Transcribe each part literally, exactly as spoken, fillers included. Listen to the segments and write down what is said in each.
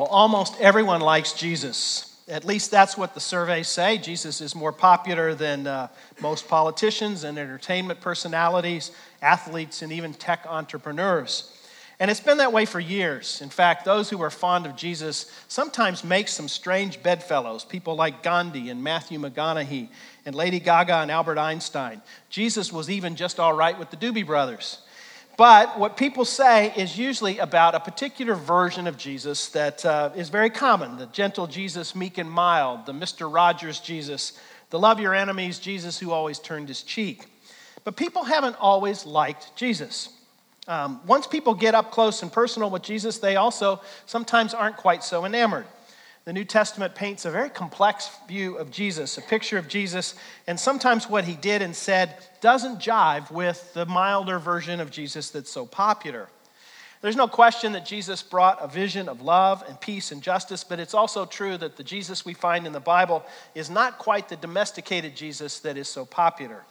Well, almost everyone likes Jesus. At least that's what the surveys say. Jesus is more popular than uh, most politicians and entertainment personalities, athletes, and even tech entrepreneurs. And it's been that way for years. In fact, those who are fond of Jesus sometimes make some strange bedfellows, people like Gandhi and Matthew McConaughey and Lady Gaga and Albert Einstein. Jesus was even just all right with the Doobie Brothers. But what people say is usually about a particular version of Jesus that uh, is very common, the gentle Jesus, meek and mild, the Mister Rogers Jesus, the love your enemies Jesus who always turned his cheek. But people haven't always liked Jesus. Um, once people get up close and personal with Jesus, they also sometimes aren't quite so enamored. The New Testament paints a very complex view of Jesus, a picture of Jesus, and sometimes what he did and said doesn't jive with the milder version of Jesus that's so popular. There's no question that Jesus brought a vision of love and peace and justice, but it's also true that the Jesus we find in the Bible is not quite the domesticated Jesus that is so popular.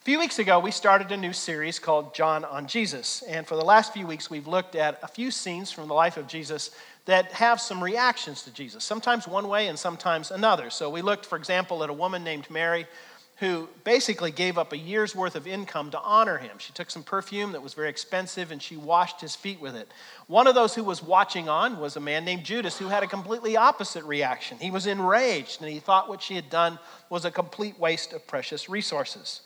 A few weeks ago, we started a new series called John on Jesus, and for the last few weeks, we've looked at a few scenes from the life of Jesus that have some reactions to Jesus, sometimes one way and sometimes another. So we looked, for example, at a woman named Mary who basically gave up a year's worth of income to honor him. She took some perfume that was very expensive and she washed his feet with it. One of those who was watching on was a man named Judas who had a completely opposite reaction. He was enraged and he thought what she had done was a complete waste of precious resources.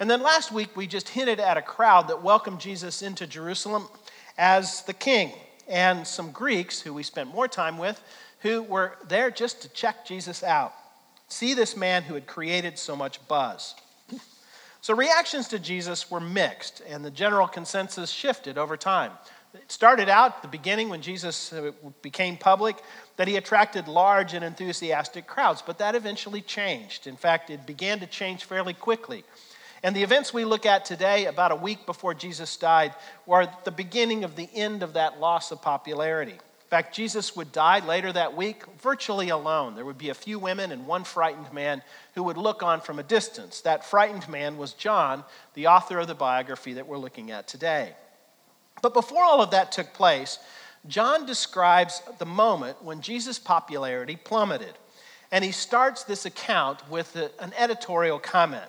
And then last week, we just hinted at a crowd that welcomed Jesus into Jerusalem as the king, and some Greeks, who we spent more time with, who were there just to check Jesus out. See this man who had created so much buzz. So reactions to Jesus were mixed, and the general consensus shifted over time. It started out at the beginning when Jesus became public that he attracted large and enthusiastic crowds, but that eventually changed. In fact, it began to change fairly quickly. And the events we look at today, about a week before Jesus died, were the beginning of the end of that loss of popularity. In fact, Jesus would die later that week virtually alone. There would be a few women and one frightened man who would look on from a distance. That frightened man was John, the author of the biography that we're looking at today. But before all of that took place, John describes the moment when Jesus' popularity plummeted. And he starts this account with an editorial comment,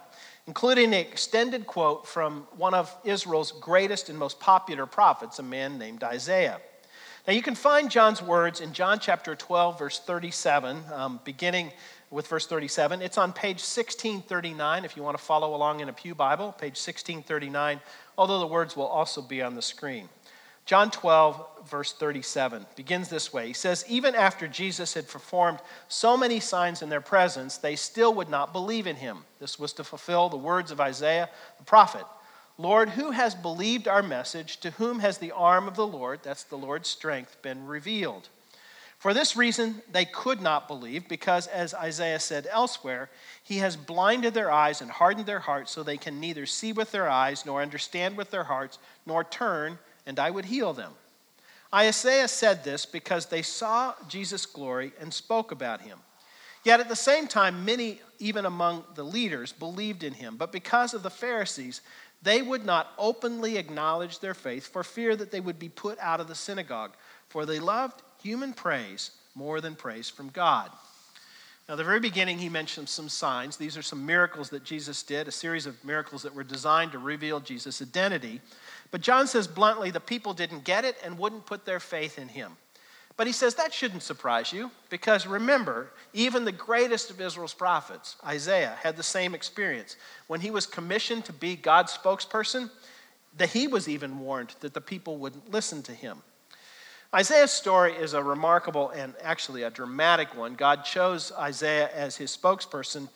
including an extended quote from one of Israel's greatest and most popular prophets, a man named Isaiah. Now, you can find John's words in John chapter twelve, verse thirty-seven, um, beginning with verse thirty-seven. It's on page sixteen thirty-nine, if you want to follow along in a pew Bible, page sixteen thirty-nine, although the words will also be on the screen. John twelve, verse thirty-seven, begins this way. He says, "Even after Jesus had performed so many signs in their presence, they still would not believe in him. This was to fulfill the words of Isaiah the prophet. Lord, who has believed our message? To whom has the arm of the Lord," that's the Lord's strength, "been revealed? For this reason, they could not believe, because as Isaiah said elsewhere, he has blinded their eyes and hardened their hearts, so they can neither see with their eyes, nor understand with their hearts, nor turn, and I would heal them. Isaiah said this because they saw Jesus' glory and spoke about him. Yet at the same time, many, even among the leaders, believed in him. But because of the Pharisees, they would not openly acknowledge their faith for fear that they would be put out of the synagogue, for they loved human praise more than praise from God." Now, at the very beginning, he mentioned some signs. These are some miracles that Jesus did, a series of miracles that were designed to reveal Jesus' identity. But John says bluntly, the people didn't get it and wouldn't put their faith in him. But he says that shouldn't surprise you, because remember, even the greatest of Israel's prophets, Isaiah, had the same experience. When he was commissioned to be God's spokesperson, that he was even warned that the people wouldn't listen to him. Isaiah's story is a remarkable and actually a dramatic one. God chose Isaiah as his spokesperson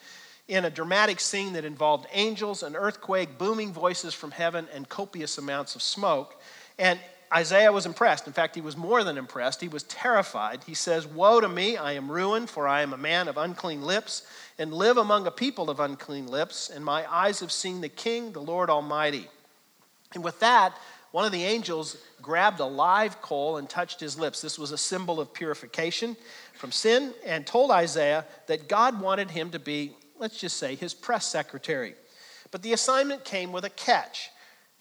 in a dramatic scene that involved angels, an earthquake, booming voices from heaven, and copious amounts of smoke. And Isaiah was impressed. In fact, he was more than impressed. He was terrified. He says, "Woe to me, I am ruined, for I am a man of unclean lips, and live among a people of unclean lips, and my eyes have seen the King, the Lord Almighty." And with that, one of the angels grabbed a live coal and touched his lips. This was a symbol of purification from sin, and told Isaiah that God wanted him to be, let's just say, his press secretary. But the assignment came with a catch.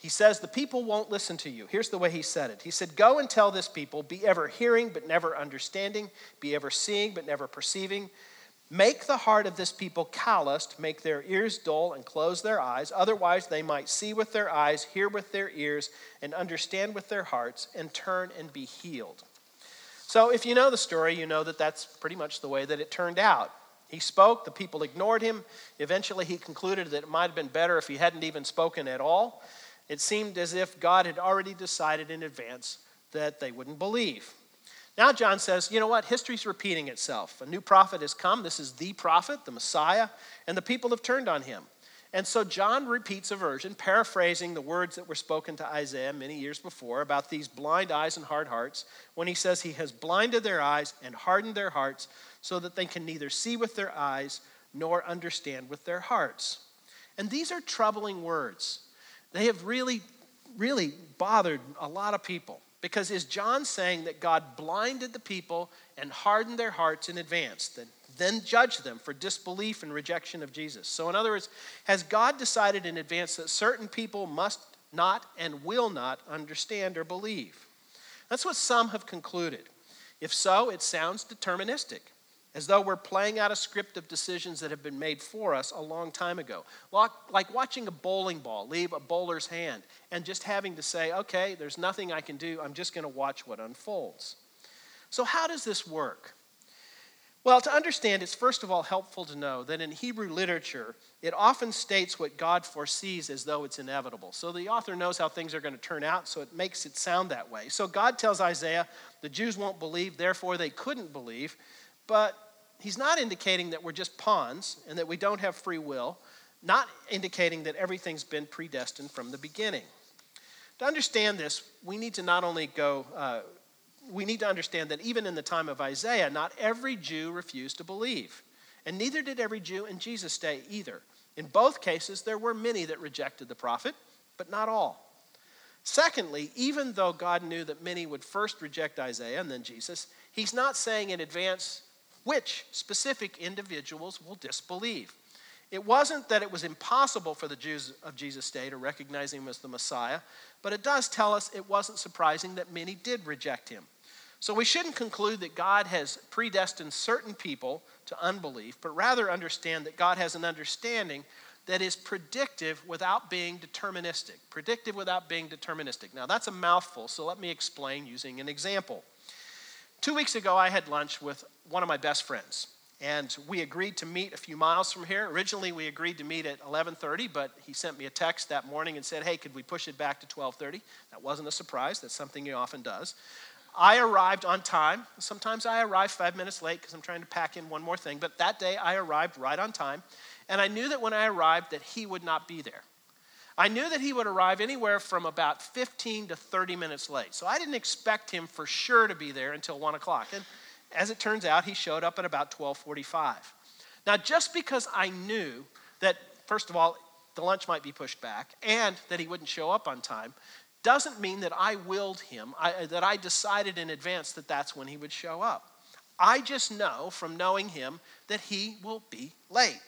He says, the people won't listen to you. Here's the way he said it. He said, go and tell this people, be ever hearing but never understanding, be ever seeing but never perceiving. Make the heart of this people calloused, make their ears dull and close their eyes. Otherwise they might see with their eyes, hear with their ears, and understand with their hearts, and turn and be healed. So if you know the story, you know that that's pretty much the way that it turned out. He spoke, the people ignored him. Eventually he concluded that it might have been better if he hadn't even spoken at all. It seemed as if God had already decided in advance that they wouldn't believe. Now John says, you know what? History's repeating itself. A new prophet has come. This is the prophet, the Messiah, and the people have turned on him. And so John repeats a version, paraphrasing the words that were spoken to Isaiah many years before about these blind eyes and hard hearts, when he says he has blinded their eyes and hardened their hearts so that they can neither see with their eyes nor understand with their hearts. And these are troubling words. They have really, really bothered a lot of people. Because is John saying that God blinded the people and hardened their hearts in advance, then, then judged them for disbelief and rejection of Jesus? So in other words, has God decided in advance that certain people must not and will not understand or believe? That's what some have concluded. If so, it sounds deterministic, as though we're playing out a script of decisions that have been made for us a long time ago. Like watching a bowling ball leave a bowler's hand and just having to say, okay, there's nothing I can do. I'm just going to watch what unfolds. So how does this work? Well, to understand, it's first of all helpful to know that in Hebrew literature, it often states what God foresees as though it's inevitable. So the author knows how things are going to turn out, so it makes it sound that way. So God tells Isaiah, the Jews won't believe, therefore they couldn't believe. But he's not indicating that we're just pawns and that we don't have free will, not indicating that everything's been predestined from the beginning. To understand this, we need to not only go, uh, we need to understand that even in the time of Isaiah, not every Jew refused to believe. And neither did every Jew in Jesus' day either. In both cases, there were many that rejected the prophet, but not all. Secondly, even though God knew that many would first reject Isaiah and then Jesus, he's not saying in advance which specific individuals will disbelieve. It wasn't that it was impossible for the Jews of Jesus' day to recognize him as the Messiah, but it does tell us it wasn't surprising that many did reject him. So we shouldn't conclude that God has predestined certain people to unbelief, but rather understand that God has an understanding that is predictive without being deterministic. Predictive without being deterministic. Now that's a mouthful, so let me explain using an example. Two weeks ago, I had lunch with one of my best friends, and we agreed to meet a few miles from here. Originally, we agreed to meet at eleven thirty, but he sent me a text that morning and said, hey, could we push it back to twelve thirty? That wasn't a surprise. That's something he often does. I arrived on time. Sometimes I arrive five minutes late because I'm trying to pack in one more thing, but that day I arrived right on time, and I knew that when I arrived that he would not be there. I knew that he would arrive anywhere from about fifteen to thirty minutes late. So I didn't expect him for sure to be there until one o'clock. And as it turns out, he showed up at about twelve forty-five. Now, just because I knew that, first of all, the lunch might be pushed back and that he wouldn't show up on time, doesn't mean that I willed him, I, that I decided in advance that that's when he would show up. I just know from knowing him that he will be late.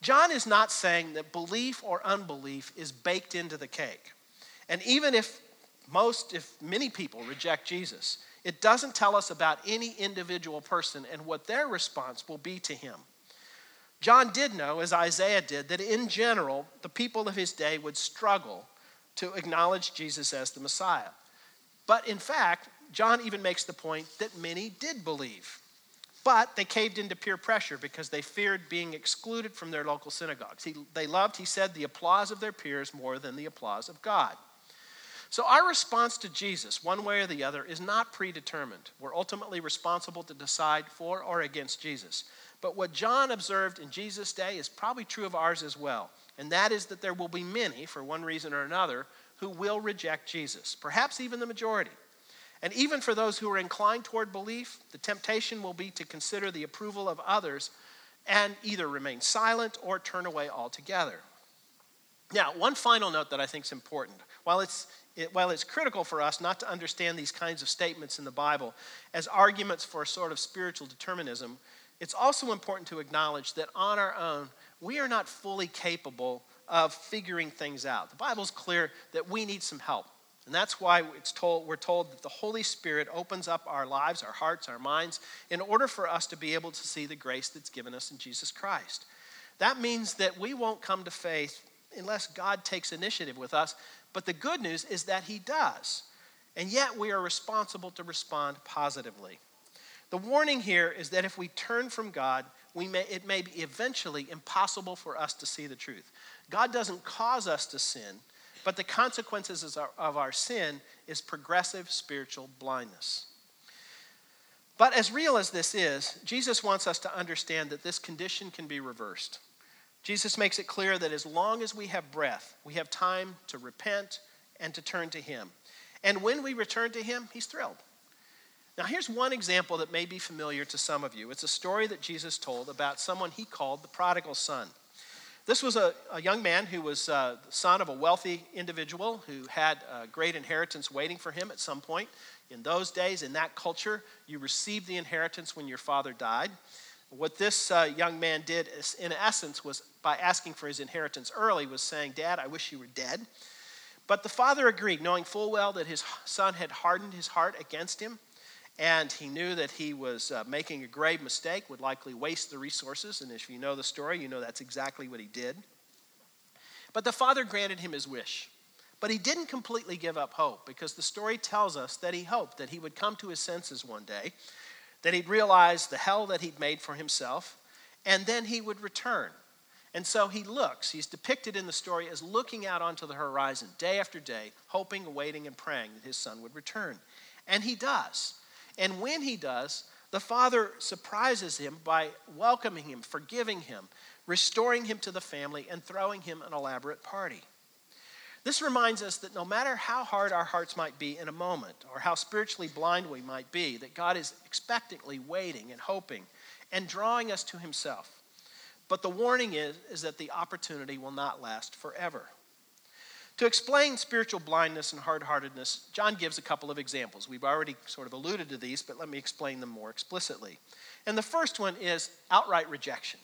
John is not saying that belief or unbelief is baked into the cake. And even if most, if many people reject Jesus, it doesn't tell us about any individual person and what their response will be to him. John did know, as Isaiah did, that in general, the people of his day would struggle to acknowledge Jesus as the Messiah. But in fact, John even makes the point that many did believe. But they caved into peer pressure because they feared being excluded from their local synagogues. He, they loved, he said, the applause of their peers more than the applause of God. So our response to Jesus, one way or the other, is not predetermined. We're ultimately responsible to decide for or against Jesus. But what John observed in Jesus' day is probably true of ours as well. And that is that there will be many, for one reason or another, who will reject Jesus, perhaps even the majority. And even for those who are inclined toward belief, the temptation will be to consider the approval of others and either remain silent or turn away altogether. Now, one final note that I think is important. While it's, it, while it's critical for us not to understand these kinds of statements in the Bible as arguments for a sort of spiritual determinism, it's also important to acknowledge that on our own, we are not fully capable of figuring things out. The Bible's clear that we need some help. And that's why it's told, we're told that the Holy Spirit opens up our lives, our hearts, our minds, in order for us to be able to see the grace that's given us in Jesus Christ. That means that we won't come to faith unless God takes initiative with us. But the good news is that he does. And yet we are responsible to respond positively. The warning here is that if we turn from God, we may, it may be eventually impossible for us to see the truth. God doesn't cause us to sin, but the consequences of our sin is progressive spiritual blindness. But as real as this is, Jesus wants us to understand that this condition can be reversed. Jesus makes it clear that as long as we have breath, we have time to repent and to turn to him. And when we return to him, he's thrilled. Now here's one example that may be familiar to some of you. It's a story that Jesus told about someone he called the prodigal son. This was a, a young man who was uh, the son of a wealthy individual who had a great inheritance waiting for him at some point. In those days, in that culture, you received the inheritance when your father died. What this uh, young man did, is, in essence, was by asking for his inheritance early, was saying, "Dad, I wish you were dead." But the father agreed, knowing full well that his son had hardened his heart against him, and he knew that he was uh, making a grave mistake, would likely waste the resources. And if you know the story, you know that's exactly what he did. But the father granted him his wish. But he didn't completely give up hope, because the story tells us that he hoped that he would come to his senses one day, that he'd realize the hell that he'd made for himself, and then he would return. And so he looks, he's depicted in the story as looking out onto the horizon day after day, hoping, awaiting, and praying that his son would return. And he does. And when he does, the father surprises him by welcoming him, forgiving him, restoring him to the family, and throwing him an elaborate party. This reminds us that no matter how hard our hearts might be in a moment, or how spiritually blind we might be, that God is expectantly waiting and hoping and drawing us to himself. But the warning is, is that the opportunity will not last forever. To explain spiritual blindness and hard-heartedness, John gives a couple of examples. We've already sort of alluded to these, but let me explain them more explicitly. And the first one is outright rejection.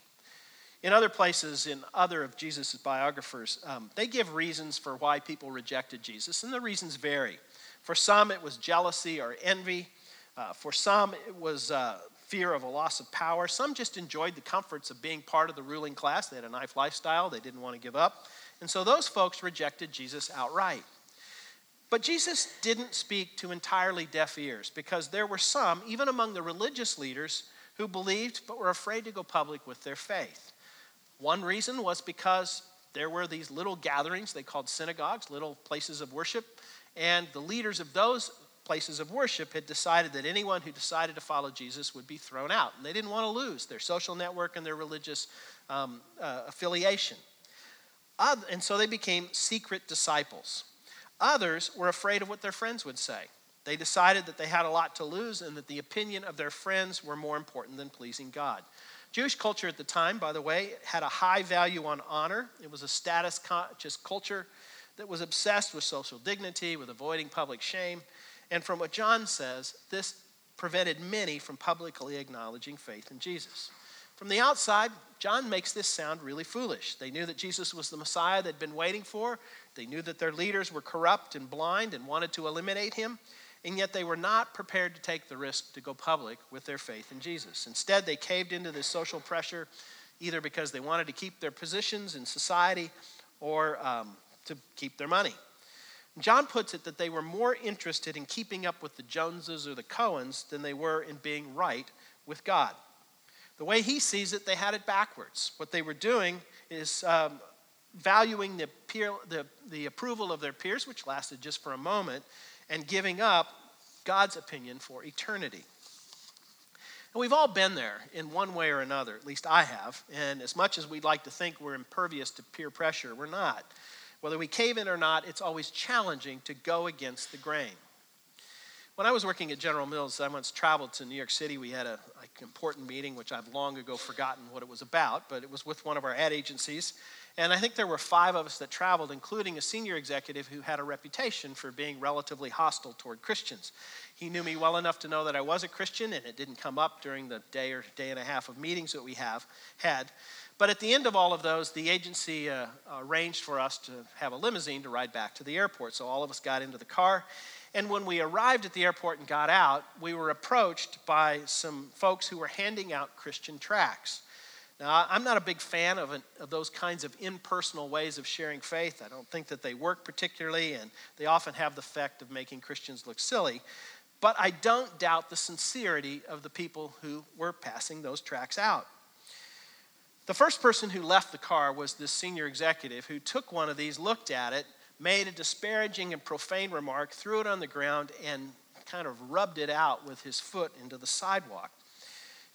In other places, in other of Jesus' biographers, um, they give reasons for why people rejected Jesus, and the reasons vary. For some, it was jealousy or envy. Uh, for some, it was uh, fear of a loss of power. Some just enjoyed the comforts of being part of the ruling class. They had a nice lifestyle. They didn't want to give up. And so those folks rejected Jesus outright. But Jesus didn't speak to entirely deaf ears, because there were some, even among the religious leaders, who believed but were afraid to go public with their faith. One reason was because there were these little gatherings they called synagogues, little places of worship, and the leaders of those places of worship had decided that anyone who decided to follow Jesus would be thrown out, and they didn't want to lose their social network and their religious um, uh, affiliation. Other, and so they became secret disciples. Others were afraid of what their friends would say. They decided that they had a lot to lose and that the opinion of their friends were more important than pleasing God. Jewish culture at the time, by the way, had a high value on honor. It was a status-conscious culture that was obsessed with social dignity, with avoiding public shame. And from what John says, this prevented many from publicly acknowledging faith in Jesus. From the outside, John makes this sound really foolish. They knew that Jesus was the Messiah they'd been waiting for. They knew that their leaders were corrupt and blind and wanted to eliminate him. And yet they were not prepared to take the risk to go public with their faith in Jesus. Instead, they caved into this social pressure, either because they wanted to keep their positions in society or um, to keep their money. John puts it that they were more interested in keeping up with the Joneses or the Cohens than they were in being right with God. The way he sees it, they had it backwards. What they were doing is um, valuing the, peer, the, the approval of their peers, which lasted just for a moment, and giving up God's opinion for eternity. And we've all been there in one way or another, at least I have, and as much as we'd like to think we're impervious to peer pressure, we're not. Whether we cave in or not, it's always challenging to go against the grain. When I was working at General Mills, I once traveled to New York City. We had a, I important meeting, which I've long ago forgotten what it was about, but it was with one of our ad agencies. And I think there were five of us that traveled, including a senior executive who had a reputation for being relatively hostile toward Christians. He knew me well enough to know that I was a Christian, and it didn't come up during the day or day and a half of meetings that we have had. But at the end of all of those, the agency uh, arranged for us to have a limousine to ride back to the airport. So all of us got into the car. And when we arrived at the airport and got out, we were approached by some folks who were handing out Christian tracts. Now, I'm not a big fan of, an, of those kinds of impersonal ways of sharing faith. I don't think that they work particularly, and they often have the effect of making Christians look silly. But I don't doubt the sincerity of the people who were passing those tracts out. The first person who left the car was this senior executive who took one of these, looked at it, made a disparaging and profane remark, threw it on the ground, and kind of rubbed it out with his foot into the sidewalk.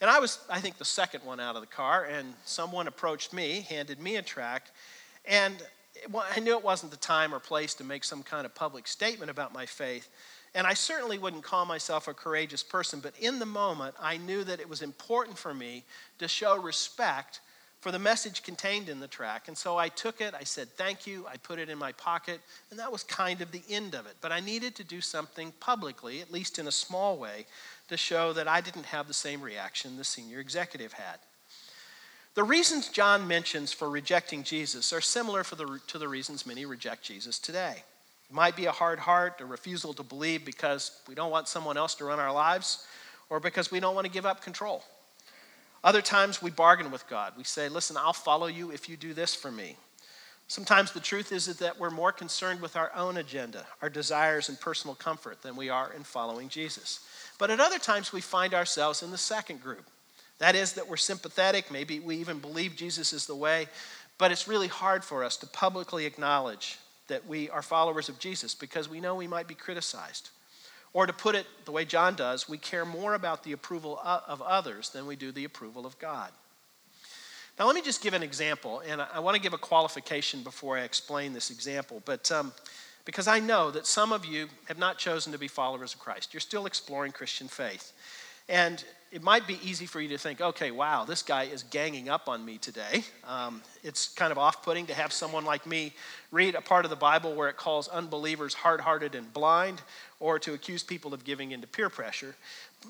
And I was, I think, the second one out of the car, and someone approached me, handed me a tract, and I knew it wasn't the time or place to make some kind of public statement about my faith, and I certainly wouldn't call myself a courageous person, but in the moment, I knew that it was important for me to show respect for the message contained in the tract. And so I took it, I said thank you, I put it in my pocket, and that was kind of the end of it. But I needed to do something publicly, at least in a small way, to show that I didn't have the same reaction the senior executive had. The reasons John mentions for rejecting Jesus are similar for the, to the reasons many reject Jesus today. It might be a hard heart, a refusal to believe because we don't want someone else to run our lives, or because we don't want to give up control. Other times we bargain with God. We say, listen, I'll follow you if you do this for me. Sometimes the truth is that we're more concerned with our own agenda, our desires and personal comfort than we are in following Jesus. But at other times we find ourselves in the second group. That is that we're sympathetic, maybe we even believe Jesus is the way, but it's really hard for us to publicly acknowledge that we are followers of Jesus because we know we might be criticized. Or to put it the way John does, we care more about the approval of others than we do the approval of God. Now let me just give an example, and I want to give a qualification before I explain this example, but um, because I know that some of you have not chosen to be followers of Christ. You're still exploring Christian faith. And it might be easy for you to think, okay, wow, this guy is ganging up on me today. Um, it's kind of off-putting to have someone like me read a part of the Bible where it calls unbelievers hard-hearted and blind, or to accuse people of giving into peer pressure.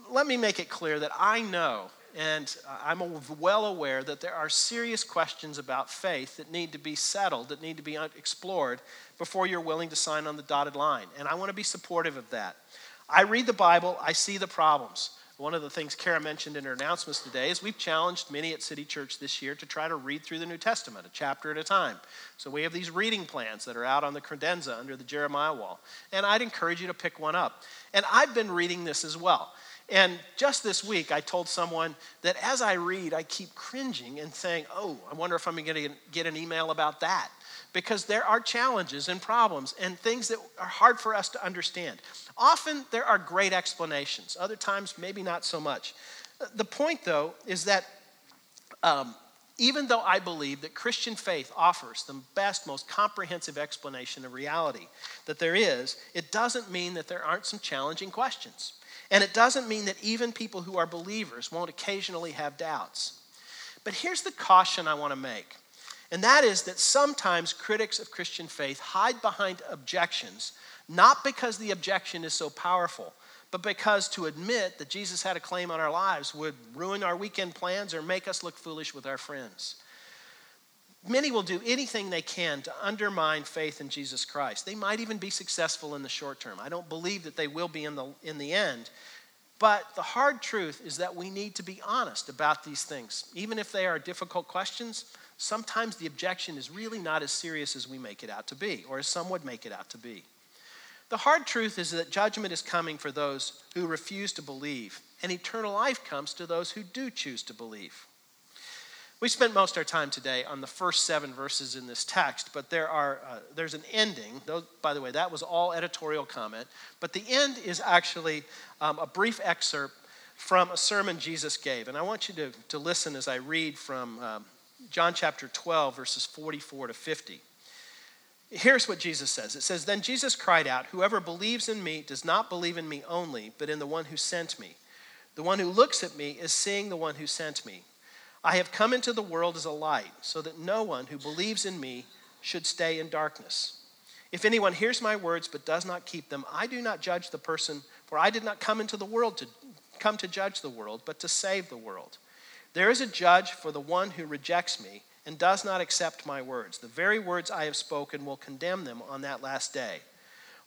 Let me make it clear that I know, and I'm well aware, that there are serious questions about faith that need to be settled, that need to be explored before you're willing to sign on the dotted line. And I want to be supportive of that. I read the Bible, I see the problems. One of the things Kara mentioned in her announcements today is we've challenged many at City Church this year to try to read through the New Testament, a chapter at a time. So we have these reading plans that are out on the credenza under the Jeremiah wall. And I'd encourage you to pick one up. And I've been reading this as well. And just this week, I told someone that as I read, I keep cringing and saying, oh, I wonder if I'm going to get an email about that. Because there are challenges and problems and things that are hard for us to understand. Often there are great explanations. Other times, maybe not so much. The point, though, is that um, even though I believe that Christian faith offers the best, most comprehensive explanation of reality that there is, it doesn't mean that there aren't some challenging questions. And it doesn't mean that even people who are believers won't occasionally have doubts. But here's the caution I want to make. And that is that sometimes critics of Christian faith hide behind objections, not because the objection is so powerful, but because to admit that Jesus had a claim on our lives would ruin our weekend plans or make us look foolish with our friends. Many will do anything they can to undermine faith in Jesus Christ. They might even be successful in the short term. I don't believe that they will be in the, in the end. But the hard truth is that we need to be honest about these things. Even if they are difficult questions, sometimes the objection is really not as serious as we make it out to be, or as some would make it out to be. The hard truth is that judgment is coming for those who refuse to believe, and eternal life comes to those who do choose to believe. We spent most of our time today on the first seven verses in this text, but there are uh, there's an ending. Though, by the way, that was all editorial comment, but the end is actually um, a brief excerpt from a sermon Jesus gave, and I want you to, to listen as I read from um, John chapter twelve, verses forty-four to fifty. Here's what Jesus says. It says, "Then Jesus cried out, 'Whoever believes in me does not believe in me only, but in the one who sent me. The one who looks at me is seeing the one who sent me. I have come into the world as a light, so that no one who believes in me should stay in darkness. If anyone hears my words but does not keep them, I do not judge the person, for I did not come into the world to come to judge the world, but to save the world. There is a judge for the one who rejects me and does not accept my words. The very words I have spoken will condemn them on that last day.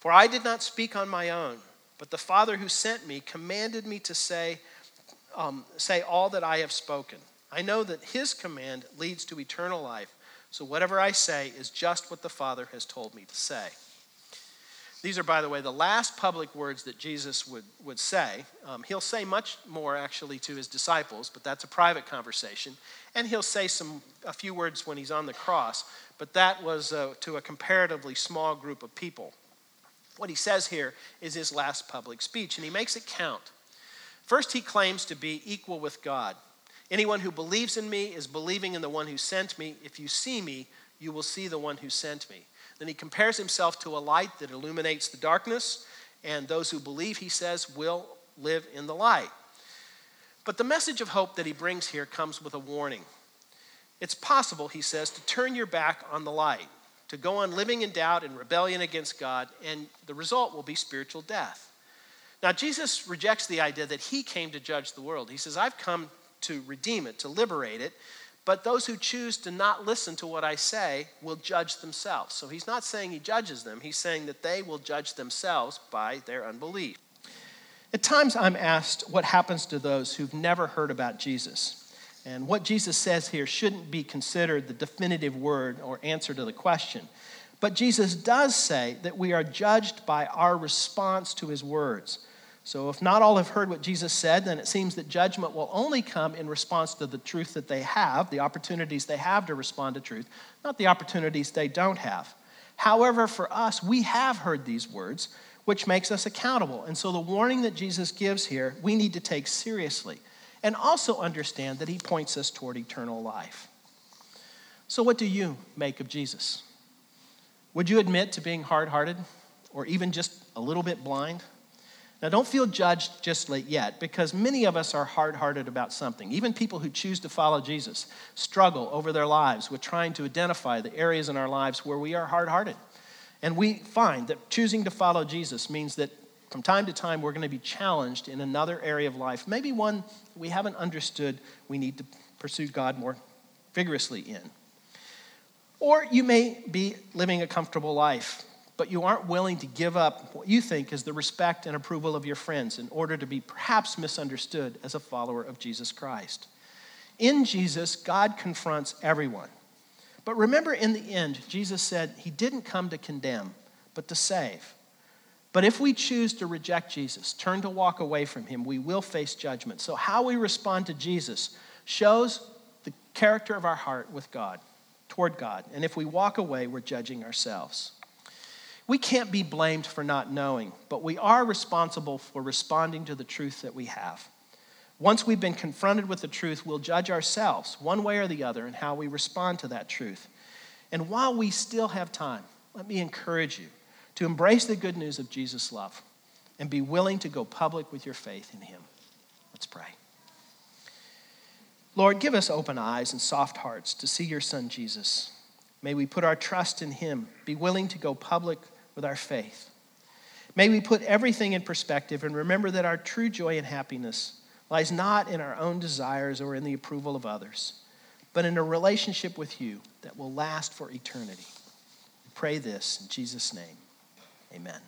For I did not speak on my own, but the Father who sent me commanded me to say, um, say all that I have spoken. I know that his command leads to eternal life, so whatever I say is just what the Father has told me to say. These are, by the way, the last public words that Jesus would, would say. Um, he'll say much more, actually, to his disciples, but that's a private conversation. And he'll say some a few words when he's on the cross, but that was uh, to a comparatively small group of people. What he says here is his last public speech, and he makes it count. First, he claims to be equal with God. Anyone who believes in me is believing in the one who sent me. If you see me, you will see the one who sent me. Then he compares himself to a light that illuminates the darkness, and those who believe, he says, will live in the light. But the message of hope that he brings here comes with a warning. It's possible, he says, to turn your back on the light, to go on living in doubt and rebellion against God, and the result will be spiritual death. Now, Jesus rejects the idea that he came to judge the world. He says, I've come to redeem it, to liberate it, but those who choose to not listen to what I say will judge themselves. So he's not saying he judges them. He's saying that they will judge themselves by their unbelief. At times I'm asked what happens to those who've never heard about Jesus. And what Jesus says here shouldn't be considered the definitive word or answer to the question. But Jesus does say that we are judged by our response to his words. So if not all have heard what Jesus said, then it seems that judgment will only come in response to the truth that they have, the opportunities they have to respond to truth, not the opportunities they don't have. However, for us, we have heard these words, which makes us accountable. And so the warning that Jesus gives here, we need to take seriously and also understand that he points us toward eternal life. So what do you make of Jesus? Would you admit to being hard-hearted or even just a little bit blind? Now, don't feel judged just yet, because many of us are hard-hearted about something. Even people who choose to follow Jesus struggle over their lives with trying to identify the areas in our lives where we are hard-hearted. And we find that choosing to follow Jesus means that from time to time we're going to be challenged in another area of life, maybe one we haven't understood we need to pursue God more vigorously in. Or you may be living a comfortable life, but you aren't willing to give up what you think is the respect and approval of your friends in order to be perhaps misunderstood as a follower of Jesus Christ. In Jesus, God confronts everyone. But remember, in the end, Jesus said he didn't come to condemn, but to save. But if we choose to reject Jesus, turn to walk away from him, we will face judgment. So how we respond to Jesus shows the character of our heart with God, toward God. And if we walk away, we're judging ourselves. We can't be blamed for not knowing, but we are responsible for responding to the truth that we have. Once we've been confronted with the truth, we'll judge ourselves one way or the other in how we respond to that truth. And while we still have time, let me encourage you to embrace the good news of Jesus' love and be willing to go public with your faith in him. Let's pray. Lord, give us open eyes and soft hearts to see your son, Jesus. May we put our trust in him, be willing to go public with our faith. May we put everything in perspective and remember that our true joy and happiness lies not in our own desires or in the approval of others, but in a relationship with you that will last for eternity. We pray this in Jesus' name. Amen.